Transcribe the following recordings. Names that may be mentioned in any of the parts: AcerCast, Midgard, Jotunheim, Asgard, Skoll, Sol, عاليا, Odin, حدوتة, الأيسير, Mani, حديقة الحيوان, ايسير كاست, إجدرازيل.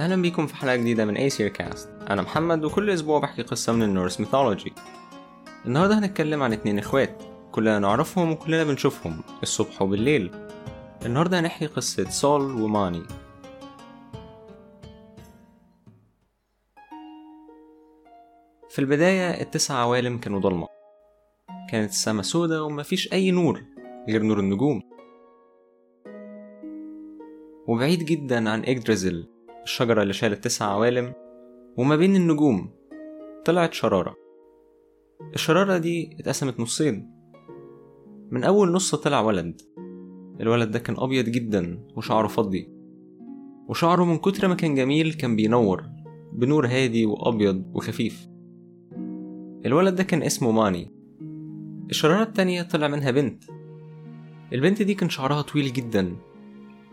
اهلا بيكم في حلقه جديده من ايسير كاست. انا محمد وكل اسبوع بحكي قصه من النورس ميثولوجي. النهارده هنتكلم عن 2 اخوات كلنا نعرفهم وكلنا بنشوفهم الصبح وبالليل. النهارده هنحكي قصه سول وماني. في البدايه 9 عوالم كانوا ضلمه، كانت السما سودة ومفيش اي نور غير نور النجوم، وبعيد جدا عن إجدرازيل الشجرة اللي شالت 9 عوالم. وما بين النجوم طلعت شرارة. الشرارة دي اتقسمت نصين، من أول نص طلع ولد. الولد ده كان أبيض جدا وشعره فضي، وشعره من كتر ما كان جميل كان بينور بنور هادي وأبيض وخفيف. الولد ده كان اسمه ماني. الشرارة التانية طلع منها بنت. البنت دي كان شعرها طويل جدا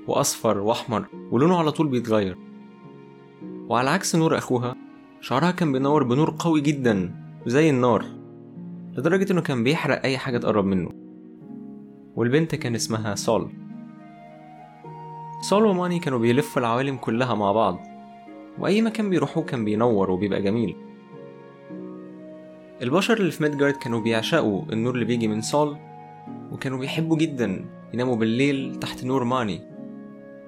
وأصفر وأحمر ولونه على طول بيتغير، وعلى عكس نور أخوها شعرها كان بينور بنور قوي جدا زي النار، لدرجة إنه كان بيحرق أي حاجة تقرب منه. والبنت كان اسمها سول. سول وماني كانوا بيلفوا العوالم كلها مع بعض، وأي مكان بيروحوه كان بينور وبيبقى جميل. البشر اللي في ميدجارد كانوا بيعشقوا النور اللي بيجي من سول، وكانوا بيحبوا جدا يناموا بالليل تحت نور ماني.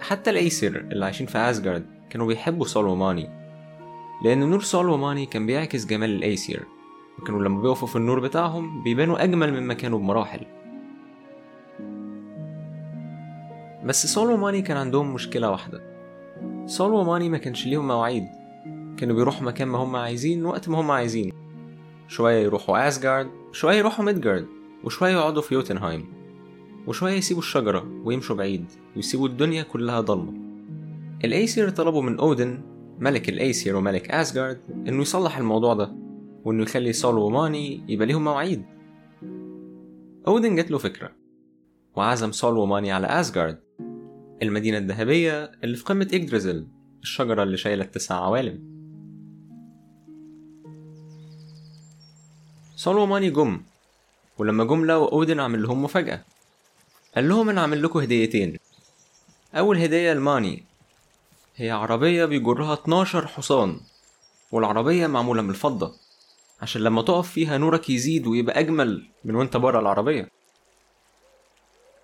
حتى الأيسر اللي عايشين في أسجارد كانوا بيحبوا سول وماني، لأن نور سول وماني كان بيعكس جمال الأيسر، وكانوا لما بيقفوا في النور بتاعهم بيبانوا أجمل مما كانوا بمراحل. بس سول وماني كان عندهم مشكلة واحدة، سول وماني ما كانش ليهم مواعيد، كانوا بيروحوا مكان ما هم عايزين وقت ما هم عايزين. شوية يروحوا أسجارد، شوية يروحوا ميدجارد، وشوية يقعدوا في يوتنهايم، وشوية يسيبوا الشجرة ويمشوا بعيد ويسيبوا الدنيا كلها ضلمة. الأيسير طلبوا من أودن ملك الأيسير وملك أسجارد إنه يصلح الموضوع ده، وإنه يخلي سول وماني يبقى ليهم مواعيد. أودن جات له فكرة وعزم سول وماني على أسجارد، المدينة الذهبية اللي في قمة إجدرازيل الشجرة اللي شايلة 9 عوالم. سول وماني جم، ولما جم لقوا أودن عمل لهم مفاجأة. قال لهم انا عامل لكم هديتين. اول هديه لماني هي عربيه بيجرها 12 حصان، والعربيه معموله من الفضه عشان لما تقف فيها نورك يزيد ويبقى اجمل من وانت بره العربيه.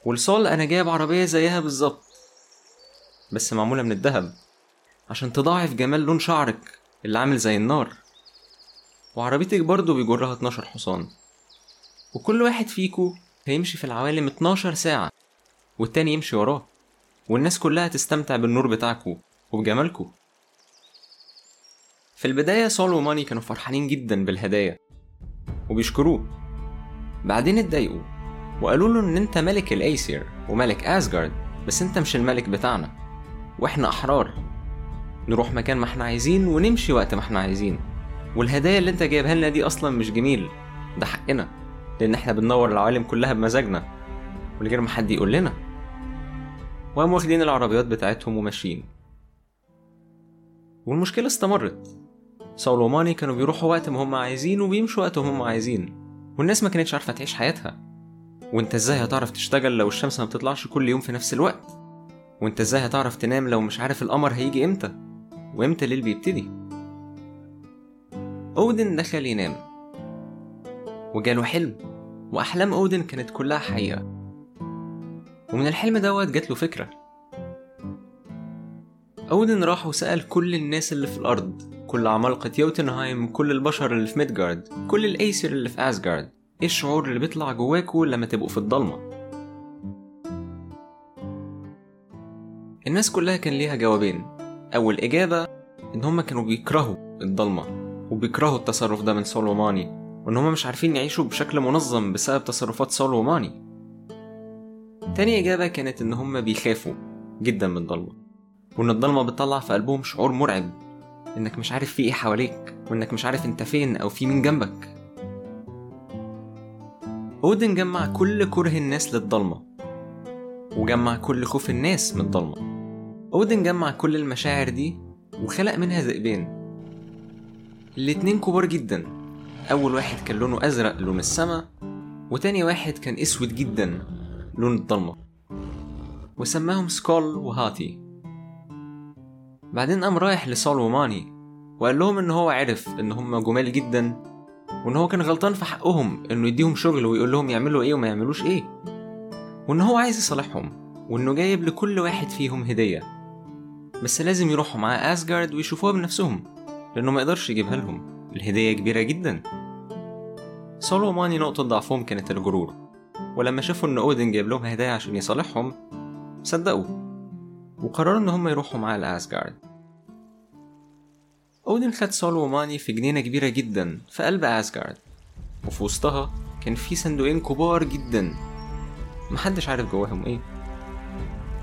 والصال انا جايب عربيه زيها بالظبط بس معموله من الذهب عشان تضاعف جمال لون شعرك اللي عامل زي النار، وعربيتك برضو بيجرها 12 حصان، وكل واحد فيكو هيمشي في العوالم 12 ساعة والتاني يمشي وراه، والناس كلها تستمتع بالنور بتاعكو وبجمالكو. في البداية سول وماني كانوا فرحانين جدا بالهدايا وبيشكروه. بعدين اتضايقوا وقالوا له ان انت ملك الأيسير وملك أسجارد بس انت مش الملك بتاعنا، واحنا أحرار نروح مكان ما احنا عايزين ونمشي وقت ما احنا عايزين، والهدايا اللي انت جايبها لنا دي اصلا مش جميل، ده حقنا لأن احنا بننور العوالم كلها بمزاجنا ولغير ما حد يقول لنا. وهم واخدين العربيات بتاعتهم وماشيين، والمشكلة استمرت. سول وماني كانوا بيروحوا وقت ما هم عايزين وبيمشوا وقت ما هم عايزين، والناس ما كانتش عارفة تعيش حياتها. وانت ازاي هتعرف تشتغل لو الشمس ما بتطلعش كل يوم في نفس الوقت؟ وانت ازاي هتعرف تنام لو مش عارف القمر هيجي امتى وامتى الليل بيبتدي؟ أودن دخل ينام وجاله حلم، وأحلام أودن كانت كلها حقيقة. ومن الحلم دوت جات له فكرة. أودن راح وسأل كل الناس اللي في الأرض، كل عمالقة يوتنهايم، كل البشر اللي في ميدجارد، كل الأيسر اللي في أسجارد، إيه الشعور اللي بيطلع جواكوا لما تبقوا في الضلمة؟ الناس كلها كان ليها جوابين. أول إجابة إن هما كانوا بيكرهوا الضلمة وبيكرهوا التصرف ده من سول وماني، وإن هما مش عارفين يعيشوا بشكل منظم بسبب تصرفات سول وماني. تاني إجابة كانت إن هما بيخافوا جدا من الضلمة، وإن الضلمة بتطلع في قلبهم شعور مرعب، إنك مش عارف في إيه حواليك، وإنك مش عارف أنت فين أو في مين جنبك. أودن جمع كل كره الناس للضلمة، وجمع كل خوف الناس من الضلمة. أودن جمع كل المشاعر دي وخلق منها ذئبين، الاتنين كبار جدا. أول واحد كان لونه أزرق لون السما، وتاني واحد كان أسود جدا لون الضلمة، وسماهم سكول وهاتي. بعدين قام رايح لسول وماني وقال لهم إنه هو عرف إن هم جمال جدا وإنه هو كان غلطان في حقهم إنه يديهم شغل ويقول لهم يعملوا إيه وما يعملوش إيه، وإنه هو عايز يصالحهم وإنه جايب لكل واحد فيهم هدية بس لازم يروحوا مع آسجارد ويشوفوها بنفسهم لأنه ما يقدرش يجيبها لهم، الهدية كبيرة جدا. سول وماني نقطة ضعفهم كانت الجرور، ولما شافوا إن أودن جايب لهم هدايا عشان يصالحهم صدقوا وقرروا إن هم يروحوا مع الآسجارد. أودن خد سول وماني في جنينة كبيرة جدا في قلب آسجارد، وفي وسطها كان في صندوقين كبار جدا محدش عارف جواهم إيه.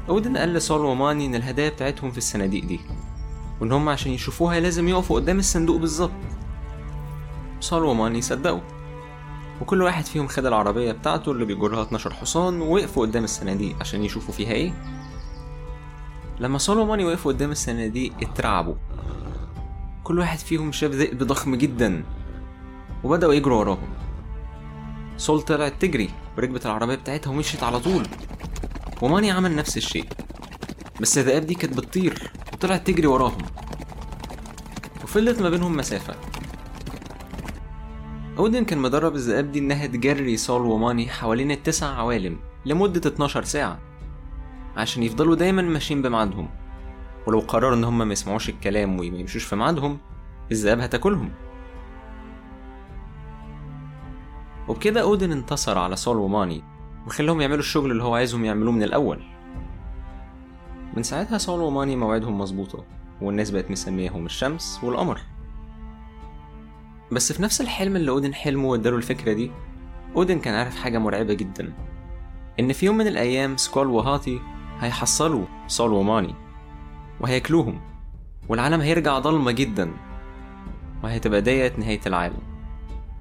أودن قال لسول وماني إن الهدايا بتاعتهم في الصناديق دي وإن هم عشان يشوفوها لازم يقفوا قدام الصندوق بالظبط. سول وماني صدقوا وكل واحد فيهم خد العربية بتاعته اللي بيجرها 12 حصان ووقفوا قدام الصناديق عشان يشوفوا فيها إيه. لما سول وماني وقفوا قدام الصناديق اترعبوا، كل واحد فيهم شاف ذئب ضخم جدا وبدأوا يجروا وراهم. سول طلعت تجري بركبت العربية بتاعتها ومشيت على طول، وماني عمل نفس الشيء بس الذئاب دي كانت بتطير وطلعت تجري وراهم وفلت ما بينهم مسافة. أودن كان مدرب الذئاب دي إنها تجري سول وماني حوالين ال9 عوالم لمدة 12 ساعة عشان يفضلوا دايما ماشيين بميعادهم، ولو قرروا إن هم ما يسمعوش الكلام وما يمشوش في ميعادهم الذئاب هتاكلهم. وبكده أودن انتصر على سول وماني وخلهم يعملوا الشغل اللي هو عايزهم يعملوه من الأول. من ساعتها سول وماني موعدهم مظبوطة والناس بقت مسميهم الشمس والقمر. بس في نفس الحلم اللي أودن حلمه واداله الفكرة دي، أودن كان عارف حاجة مرعبة جدا، إن في يوم من الأيام سكول وهاتي هيحصلوا سول وماني وهياكلوهم والعالم هيرجع ضلمة جدا وهتبقى ديت نهاية العالم،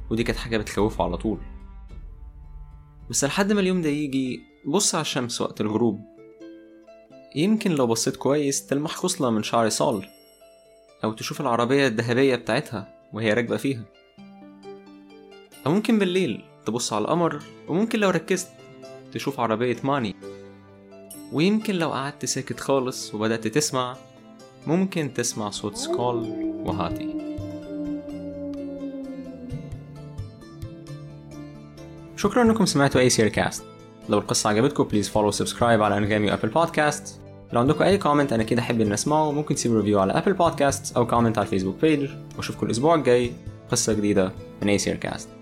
ودي كانت حاجة بتخوفه على طول. بس لحد ما اليوم ده يجي بص على الشمس وقت الغروب، يمكن لو بصيت كويس تلمح خصلة من شعر سول أو تشوف العربية الذهبية بتاعتها وهي راكبة فيها، أو ممكن بالليل تبص على القمر وممكن لو ركزت تشوف عربية ماني، ويمكن لو قعدت ساكت خالص وبدأت تسمع ممكن تسمع صوت سكول وهاتي. شكرا أنكم سمعتوا ACR كاست. لو القصة عجبتكم بليز فولو سبسكرايب على أنغامي وأبل بودكاست. لو عندكم أي كومنت أنا كده أحب إن أسمعه ممكن تسيبوا ريفيو على أبل بودكاست أو كومنت على الفيسبوك بيج، وأشوفكم الأسبوع الجاي قصة جديدة من AcerCast.